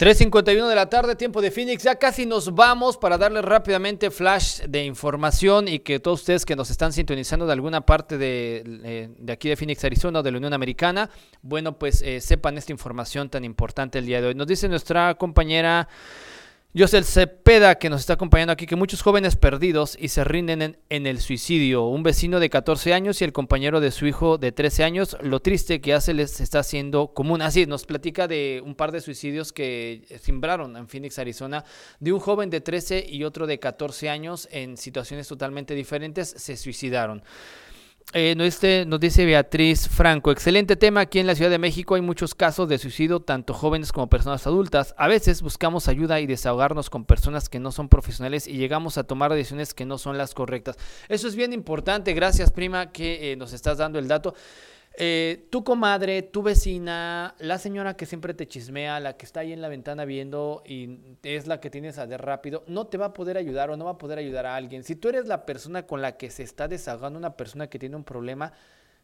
tres cincuenta y uno de la tarde, tiempo de Phoenix. Ya casi nos vamos para darles rápidamente flash de información y que todos ustedes que nos están sintonizando de alguna parte de, de aquí de Phoenix, Arizona o de la Unión Americana, bueno, pues eh, sepan esta información tan importante el día de hoy. Nos dice nuestra compañera Yosel Cepeda, que nos está acompañando aquí, que muchos jóvenes perdidos y se rinden en, en el suicidio. Un vecino de catorce años y el compañero de su hijo de trece años, lo triste que hace les está haciendo común. Así nos platica de un par de suicidios que simbraron en Phoenix, Arizona, de un joven de trece y otro de catorce años en situaciones totalmente diferentes, se suicidaron. Eh, nos, dice, nos dice Beatriz Franco, excelente tema, aquí en la Ciudad de México hay muchos casos de suicidio, tanto jóvenes como personas adultas. A veces buscamos ayuda y desahogarnos con personas que no son profesionales y llegamos a tomar decisiones que no son las correctas. Eso es bien importante, gracias prima que eh, nos estás dando el dato. Eh, tu comadre, tu vecina, la señora que siempre te chismea, la que está ahí en la ventana viendo y es la que tienes a de rápido, no te va a poder ayudar o no va a poder ayudar a alguien. Si tú eres la persona con la que se está desahogando una persona que tiene un problema,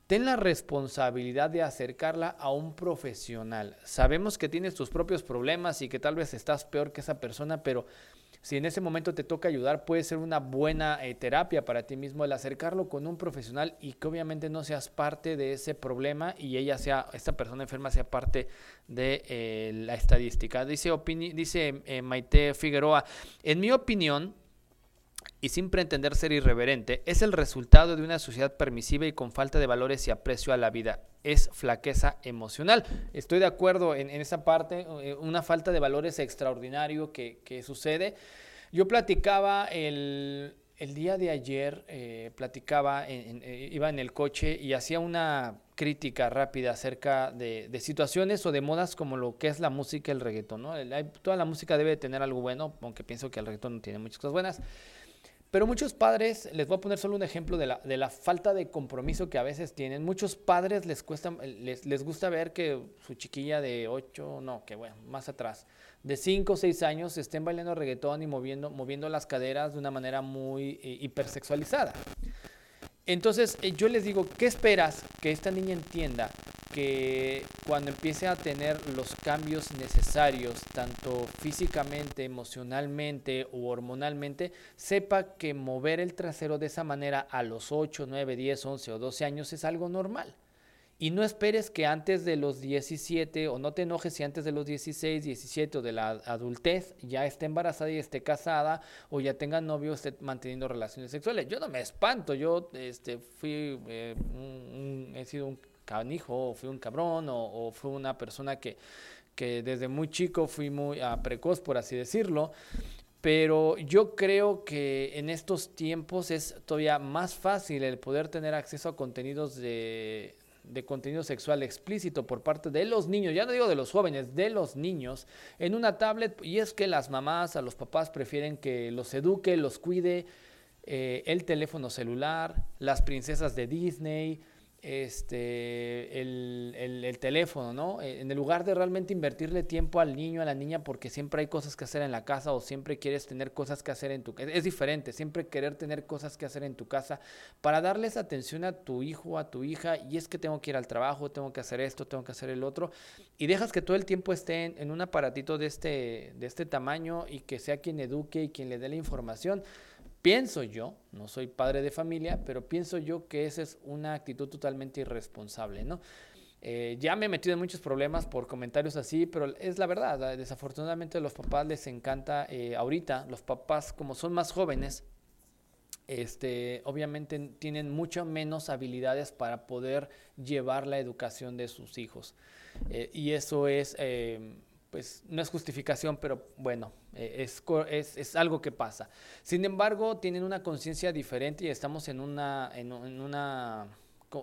ten la responsabilidad de acercarla a un profesional. Sabemos que tienes tus propios problemas y que tal vez estás peor que esa persona, pero si en ese momento te toca ayudar, puede ser una buena eh, terapia para ti mismo el acercarlo con un profesional y que obviamente no seas parte de ese problema y ella sea, esta persona enferma sea parte de eh, la estadística. Dice, opini- dice eh, Maite Figueroa, en mi opinión, y sin pretender ser irreverente, es el resultado de una sociedad permisiva y con falta de valores y aprecio a la vida. Es flaqueza emocional. Estoy de acuerdo en, en esa parte, una falta de valores extraordinario que, que sucede. Yo platicaba el, el día de ayer, eh, platicaba, en, en, iba en el coche y hacía una crítica rápida acerca de, de situaciones o de modas como lo que es la música, el reggaetón, ¿no? El, hay, toda la música debe tener algo bueno, aunque pienso que el reggaetón no tiene muchas cosas buenas. Pero muchos padres, les voy a poner solo un ejemplo de la, de la falta de compromiso que a veces tienen. Muchos padres les, cuesta, les, les gusta ver que su chiquilla de ocho, no, que bueno, más atrás, de cinco o seis años estén bailando reggaetón y moviendo, moviendo las caderas de una manera muy eh, hipersexualizada. Entonces, eh, yo les digo, ¿qué esperas que esta niña entienda? Que cuando empiece a tener los cambios necesarios, tanto físicamente, emocionalmente o hormonalmente, sepa que mover el trasero de esa manera a los ocho, nueve, diez, once o doce años es algo normal. Y no esperes que antes de los diecisiete, o no te enojes si antes de los dieciséis, diecisiete o de la adultez ya esté embarazada y esté casada o ya tenga novio o esté manteniendo relaciones sexuales. Yo no me espanto, yo este, fui, eh, un, un, he sido un canijo, o fui un cabrón, o, o fui una persona que, que desde muy chico fui muy uh, precoz, por así decirlo. Pero yo creo que en estos tiempos es todavía más fácil el poder tener acceso a contenidos de... de contenido sexual explícito por parte de los niños, ya no digo de los jóvenes, de los niños, en una tablet, y es que las mamás, a los papás prefieren que los eduque, los cuide, eh, el teléfono celular, las princesas de Disney, este, el, el, el teléfono, ¿no? En el lugar de realmente invertirle tiempo al niño, a la niña, porque siempre hay cosas que hacer en la casa o siempre quieres tener cosas que hacer en tu casa. Es diferente, siempre querer tener cosas que hacer en tu casa para darles atención a tu hijo, a tu hija, y es que tengo que ir al trabajo, tengo que hacer esto, tengo que hacer el otro, y dejas que todo el tiempo esté en, en un aparatito de este, de este tamaño y que sea quien eduque y quien le dé la información. Pienso yo, no soy padre de familia, pero pienso yo que esa es una actitud totalmente irresponsable, ¿no? Eh, ya me he metido en muchos problemas por comentarios así, pero es la verdad. Desafortunadamente a los papás les encanta, eh, ahorita los papás como son más jóvenes, este, obviamente tienen mucho menos habilidades para poder llevar la educación de sus hijos. Eh, y eso es... Eh, pues no es justificación, pero bueno, es, es, es algo que pasa. Sin embargo, tienen una conciencia diferente y estamos en una, en, en una,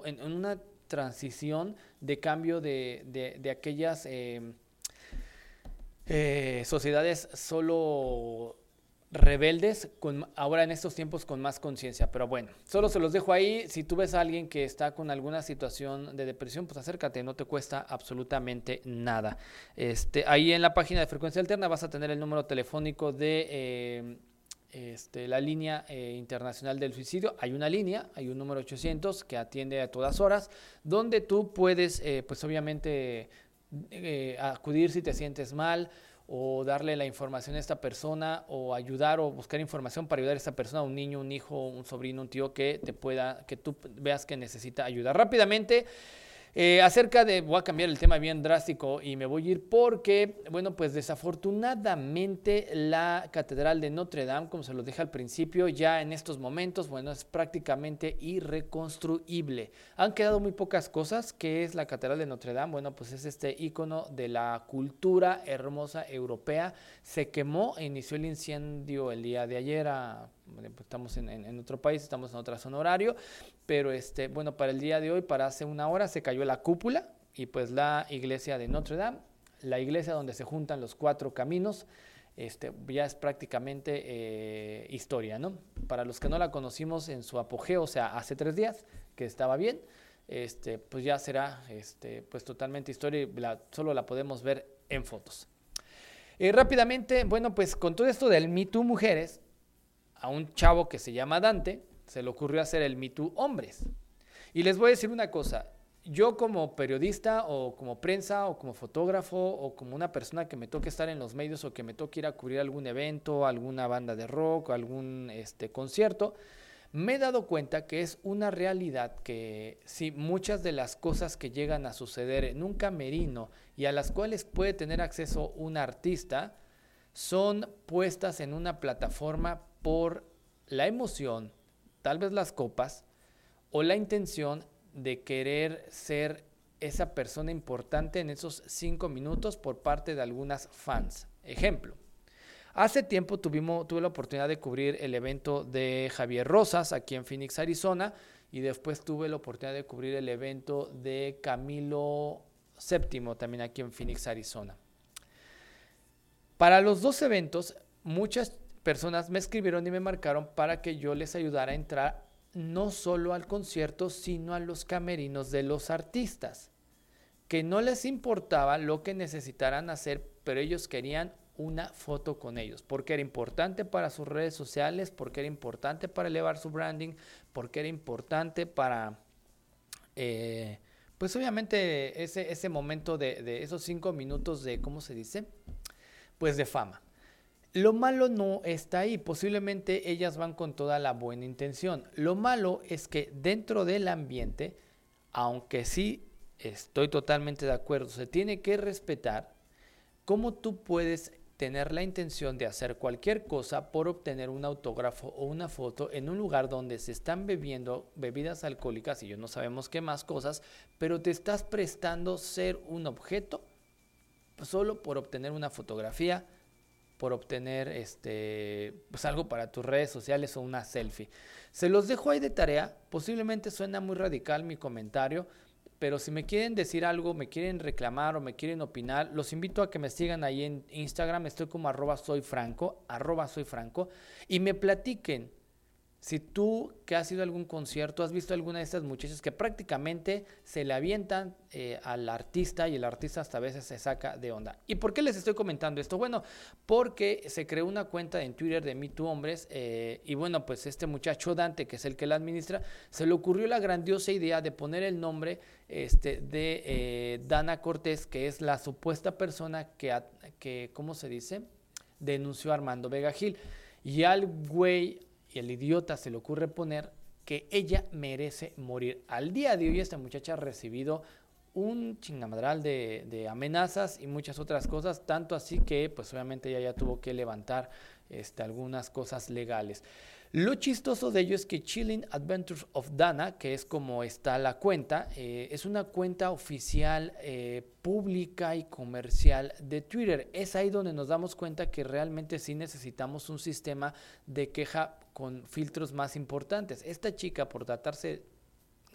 en una transición de cambio de, de, de aquellas eh, eh, sociedades solo rebeldes, con, ahora en estos tiempos con más conciencia, pero bueno, solo se los dejo ahí. Si tú ves a alguien que está con alguna situación de depresión, pues acércate, no te cuesta absolutamente nada. Este, ahí en la página de Frecuencia Alterna vas a tener el número telefónico de eh, este, la línea eh, internacional del suicidio. Hay una línea, hay un número ochocientos que atiende a todas horas, donde tú puedes, eh, pues obviamente, eh, acudir si te sientes mal, o darle la información a esta persona o ayudar o buscar información para ayudar a esta persona, un niño, un hijo, un sobrino, un tío que te pueda, que tú veas que necesita ayuda. Rápidamente, eh, acerca de, voy a cambiar el tema bien drástico y me voy a ir porque, bueno, pues desafortunadamente la Catedral de Notre Dame, como se los dije al principio, ya en estos momentos, bueno, es prácticamente irreconstruible. Han quedado muy pocas cosas. ¿Qué es la Catedral de Notre Dame? Bueno, pues es este ícono de la cultura hermosa europea. Se quemó e inició el incendio el día de ayer a... Estamos en, en, en otro país, estamos en otra zona horario, pero este, bueno, para el día de hoy, para hace una hora, se cayó la cúpula y pues la iglesia de Notre Dame, la iglesia donde se juntan los cuatro caminos, este, ya es prácticamente eh, historia, ¿no? Para los que no la conocimos en su apogeo, o sea, hace tres días que estaba bien, este, pues ya será este, pues totalmente historia y la, solo la podemos ver en fotos. Eh, rápidamente, bueno, pues con todo esto del Me Too Mujeres, a un chavo que se llama Dante, se le ocurrió hacer el Me Too Hombres. Y les voy a decir una cosa, yo como periodista o como prensa o como fotógrafo o como una persona que me toque estar en los medios o que me toque ir a cubrir algún evento, alguna banda de rock, algún este, concierto, me he dado cuenta que es una realidad que sí, muchas de las cosas que llegan a suceder en un camerino y a las cuales puede tener acceso un artista, son puestas en una plataforma por la emoción, tal vez las copas, o la intención de querer ser esa persona importante en esos cinco minutos por parte de algunas fans. Ejemplo, hace tiempo tuvimos, tuve la oportunidad de cubrir el evento de Javier Rosas aquí en Phoenix, Arizona, y después tuve la oportunidad de cubrir el evento de Camilo Séptimo también aquí en Phoenix, Arizona. Para los dos eventos, muchas personas me escribieron y me marcaron para que yo les ayudara a entrar no solo al concierto, sino a los camerinos de los artistas, que no les importaba lo que necesitaran hacer, pero ellos querían una foto con ellos, porque era importante para sus redes sociales, porque era importante para elevar su branding, porque era importante para, eh, pues obviamente, ese, ese momento de, de esos cinco minutos de, ¿cómo se dice? Pues de fama. Lo malo no está ahí, posiblemente ellas van con toda la buena intención. Lo malo es que dentro del ambiente, aunque sí estoy totalmente de acuerdo, se tiene que respetar cómo tú puedes tener la intención de hacer cualquier cosa por obtener un autógrafo o una foto en un lugar donde se están bebiendo bebidas alcohólicas y yo no sabemos qué más cosas, pero te estás prestando ser un objeto solo por obtener una fotografía, por obtener este, pues algo para tus redes sociales o una selfie. Se los dejo ahí de tarea, posiblemente suena muy radical mi comentario, pero si me quieren decir algo, me quieren reclamar o me quieren opinar, los invito a que me sigan ahí en Instagram, estoy como arroba soy franco, arroba soy franco, y me platiquen si tú que has ido a algún concierto, has visto alguna de estas muchachas que prácticamente se le avientan eh, al artista y el artista hasta a veces se saca de onda. ¿Y por qué les estoy comentando esto? Bueno, porque se creó una cuenta en Twitter de Me Too Hombres eh, y bueno, pues este muchacho Dante, que es el que la administra, se le ocurrió la grandiosa idea de poner el nombre este, de eh, Dana Cortés, que es la supuesta persona que, que, ¿cómo se dice? Denunció a Armando Vega Gil. Y al güey... Y el idiota se le ocurre poner que ella merece morir. Al día de hoy esta muchacha ha recibido un chingamadral de, de amenazas y muchas otras cosas, tanto así que pues obviamente ella ya tuvo que levantar este, algunas cosas legales. Lo chistoso de ello es que Chilling Adventures of Dana, que es como está la cuenta, eh, es una cuenta oficial eh, pública y comercial de Twitter. Es ahí donde nos damos cuenta que realmente sí necesitamos un sistema de queja con filtros más importantes. Esta chica, por tratarse,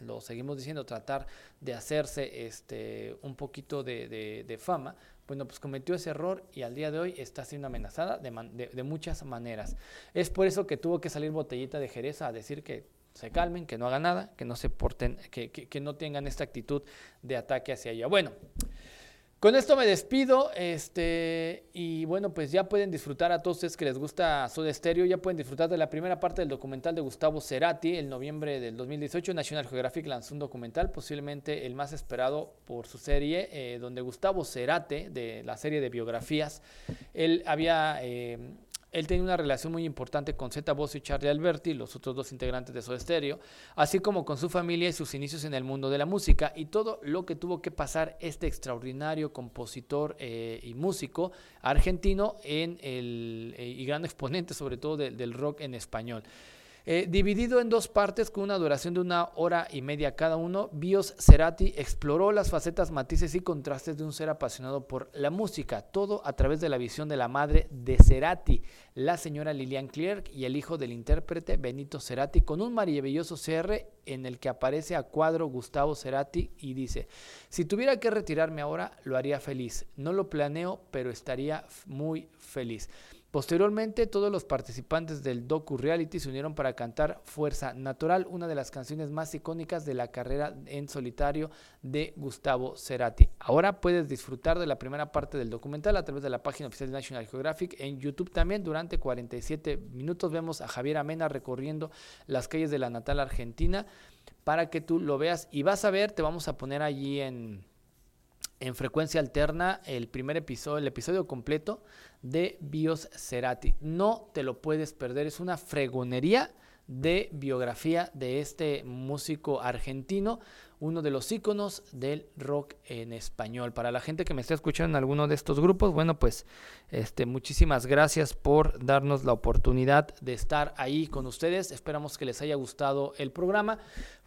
lo seguimos diciendo, tratar de hacerse este, un poquito de, de, de fama, bueno, pues cometió ese error y al día de hoy está siendo amenazada de, man- de, de muchas maneras. Es por eso que tuvo que salir Botellita de Jerez a decir que se calmen, que no hagan nada, que no se porten, que, que, que no tengan esta actitud de ataque hacia ella. Bueno, Con esto me despido, este, y bueno, pues ya pueden disfrutar a todos ustedes que les gusta Soda Stereo, ya pueden disfrutar de la primera parte del documental de Gustavo Cerati. En noviembre del dos mil dieciocho, National Geographic lanzó un documental, posiblemente el más esperado por su serie, eh, donde Gustavo Cerati, de la serie de biografías, él había... Eh, Él tenía una relación muy importante con Zeta Bosio y Charlie Alberti, los otros dos integrantes de Soda Stereo, así como con su familia y sus inicios en el mundo de la música y todo lo que tuvo que pasar este extraordinario compositor eh, y músico argentino en el, eh, y gran exponente sobre todo de, del rock en español. Eh, dividido en dos partes con una duración de una hora y media cada uno, Bios Cerati exploró las facetas, matices y contrastes de un ser apasionado por la música, todo a través de la visión de la madre de Cerati, la señora Lilian Clerc, y el hijo del intérprete Benito Cerati, con un maravilloso cierre en el que aparece a cuadro Gustavo Cerati y dice: si tuviera que retirarme ahora, lo haría feliz, no lo planeo, pero estaría muy feliz. Posteriormente, todos los participantes del docu-reality se unieron para cantar Fuerza Natural, una de las canciones más icónicas de la carrera en solitario de Gustavo Cerati. Ahora puedes disfrutar de la primera parte del documental a través de la página oficial de National Geographic. En YouTube también, durante cuarenta y siete minutos, vemos a Javier Amena recorriendo las calles de la natal Argentina para que tú lo veas. Y vas a ver, te vamos a poner allí en... en Frecuencia Alterna, el primer episodio, el episodio completo de Bios Cerati. No te lo puedes perder, es una fregonería de biografía de este músico argentino, uno de los íconos del rock en español. Para la gente que me está escuchando en alguno de estos grupos, bueno, pues este, muchísimas gracias por darnos la oportunidad de estar ahí con ustedes. Esperamos que les haya gustado el programa.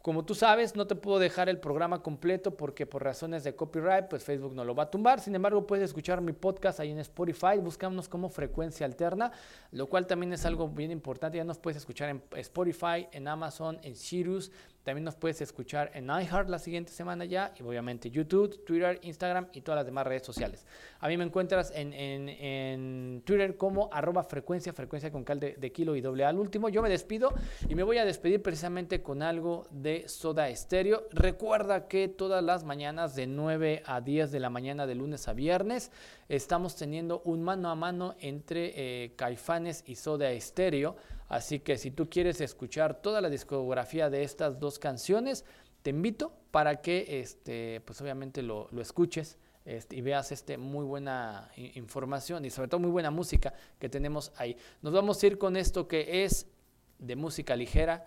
Como tú sabes, no te puedo dejar el programa completo porque por razones de copyright, pues Facebook no lo va a tumbar. Sin embargo, puedes escuchar mi podcast ahí en Spotify, búscanos como Frecuencia Alterna, lo cual también es algo bien importante. Ya nos puedes escuchar en Spotify, en Amazon, en Sirius. También nos puedes escuchar en iHeart la siguiente semana ya, y obviamente YouTube, Twitter, Instagram y todas las demás redes sociales. A mí me encuentras en, en, en Twitter como arroba frecuencia, frecuencia con cal de, de kilo y doble al último. Yo me despido y me voy a despedir precisamente con algo de Soda Stereo. Recuerda que todas las mañanas de nueve a diez de la mañana de lunes a viernes estamos teniendo un mano a mano entre eh, Caifanes y Soda Stereo. Así que si tú quieres escuchar toda la discografía de estas dos canciones, te invito para que este, pues obviamente lo, lo escuches este, y veas este, muy buena información y sobre todo muy buena música que tenemos ahí. Nos vamos a ir con esto que es de música ligera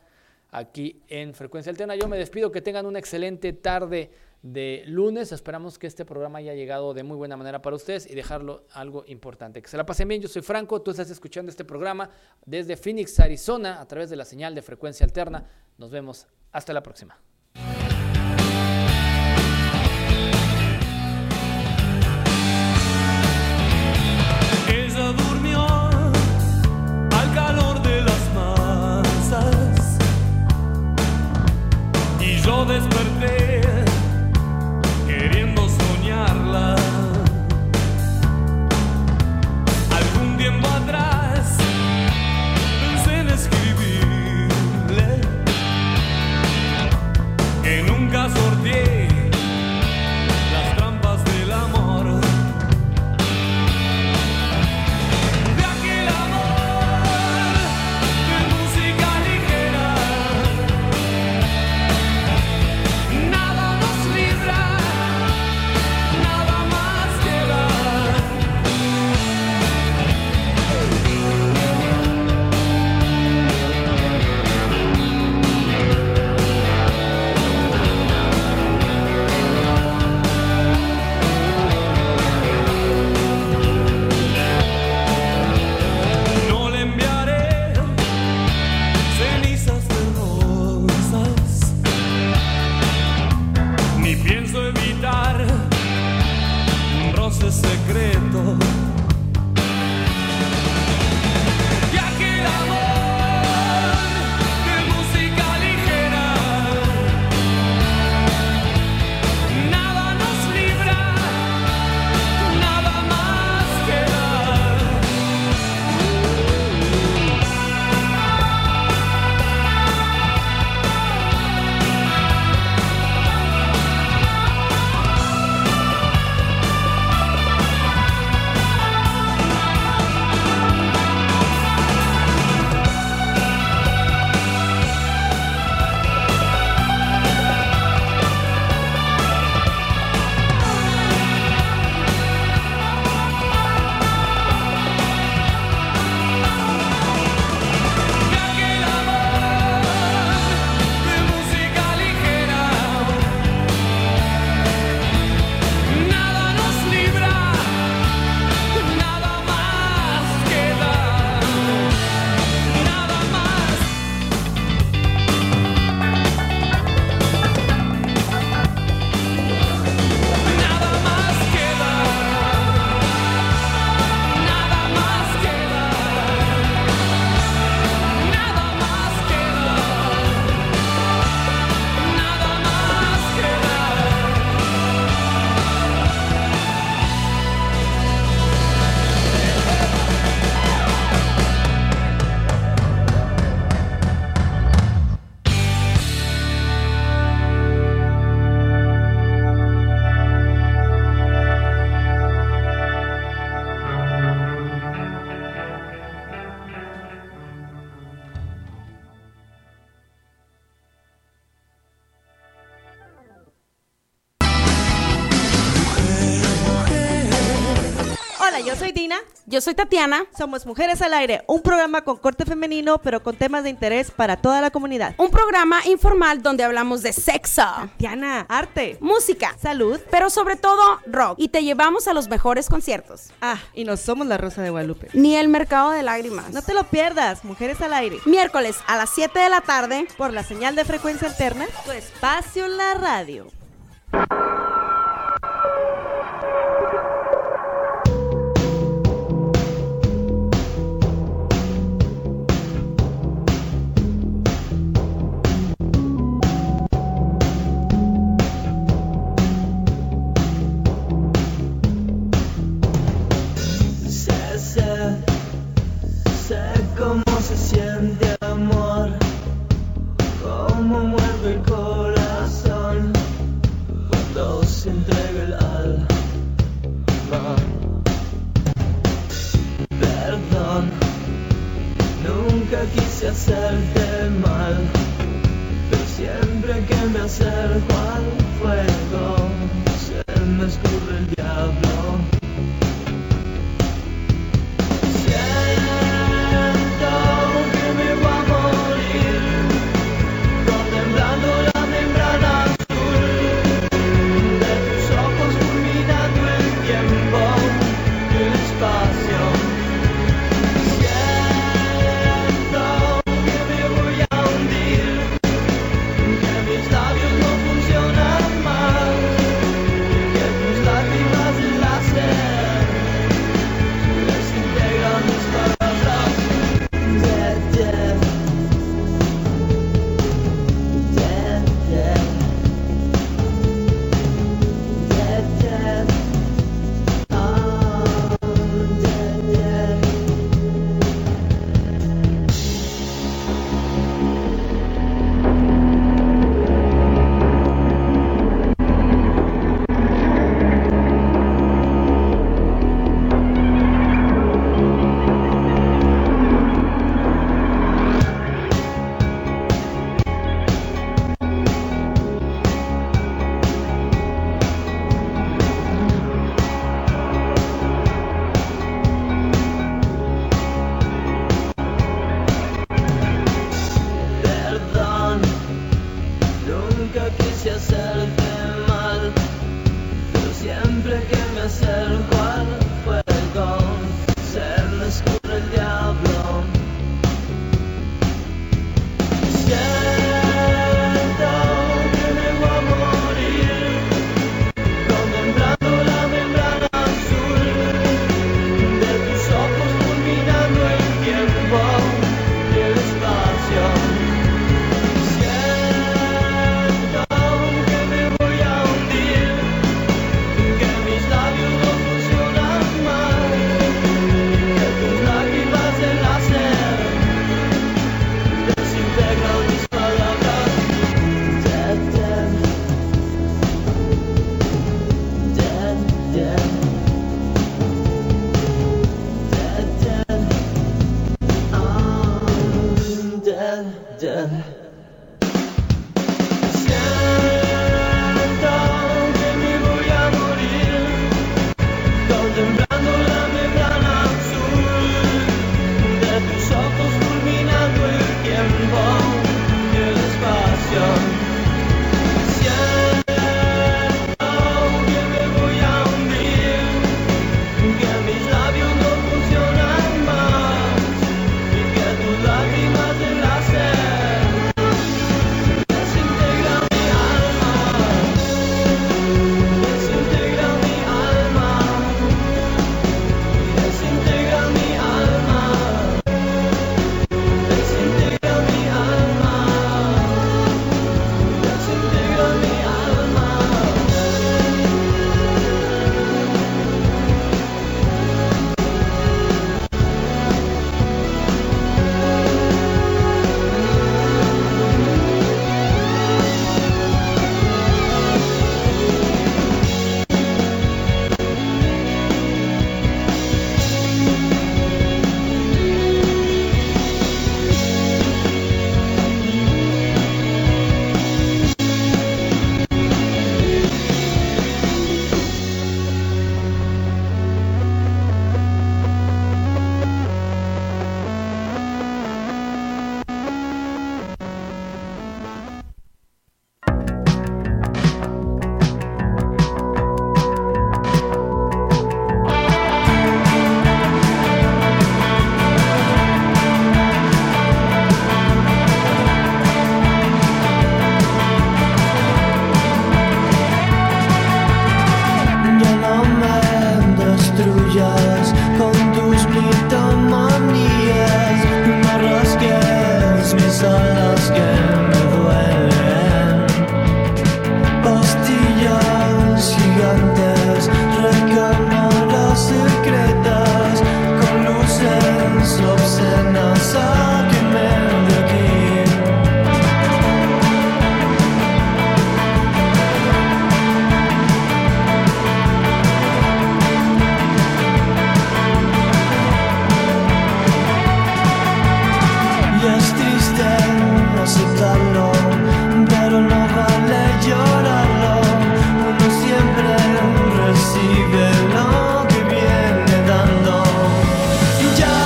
aquí en Frecuencia Alterna. Yo me despido, que tengan una excelente tarde de lunes. Esperamos que este programa haya llegado de muy buena manera para ustedes y dejarlo algo importante. Que se la pasen bien. Yo soy Franco, tú estás escuchando este programa desde Phoenix, Arizona, a través de la señal de Frecuencia Alterna. Nos vemos. Hasta la próxima. Ella durmió al calor de las masas y yo desperté queriendo soñarla. Algún tiempo atrás pensé en escribirle Yo soy Tatiana. Somos Mujeres al Aire, un programa con corte femenino, pero con temas de interés para toda la comunidad. Un programa informal donde hablamos de sexo, Tatiana, arte, música, salud, pero sobre todo rock. Y te llevamos a los mejores conciertos. Ah, y no somos la Rosa de Guadalupe, ni el Mercado de Lágrimas. No te lo pierdas, Mujeres al Aire. Miércoles a las siete de la tarde, por la señal de Frecuencia Alterna, tu espacio en la radio. Siente amor, como muerde el corazón cuando se entrega el alma. Perdón, nunca quise hacerte mal, pero siempre que me acerco al fuego se me escurre el diablo. solos que me duelen. Pastillas gigantes, recámaras secretas con luces obscenas. Sáquenme. Aceptarlo, pero no vale llorarlo. Uno siempre recibe lo que viene dando. Ya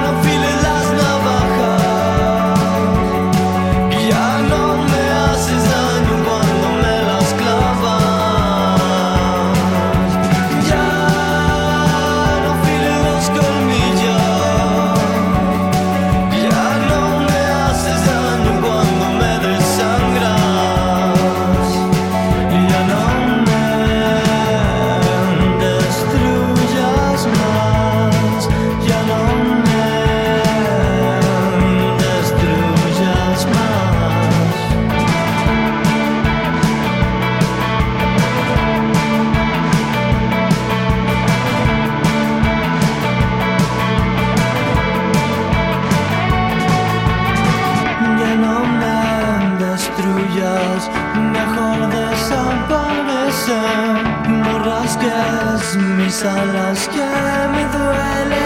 no afiles las navajas, ya no me haces daño cuando me las clavas. Ya no afiles los colmillos, ya no. No rasgues mis alas que me duelen.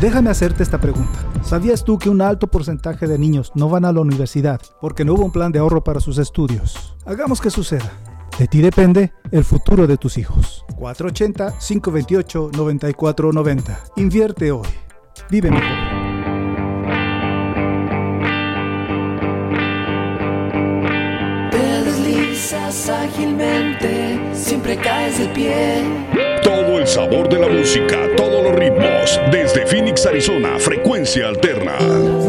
Déjame hacerte esta pregunta. ¿Sabías tú que un alto porcentaje de niños no van a la universidad porque no hubo un plan de ahorro para sus estudios? Hagamos que suceda. De ti depende el futuro de tus hijos. cuatro ocho cero, cinco dos ocho, nueve cuatro nueve cero. Invierte hoy. Vive mejor. Te deslizas ágilmente, siempre caes de pie. Todo el sabor de la música, todos los ritmos. Desde Phoenix, Arizona, Frecuencia Alterna.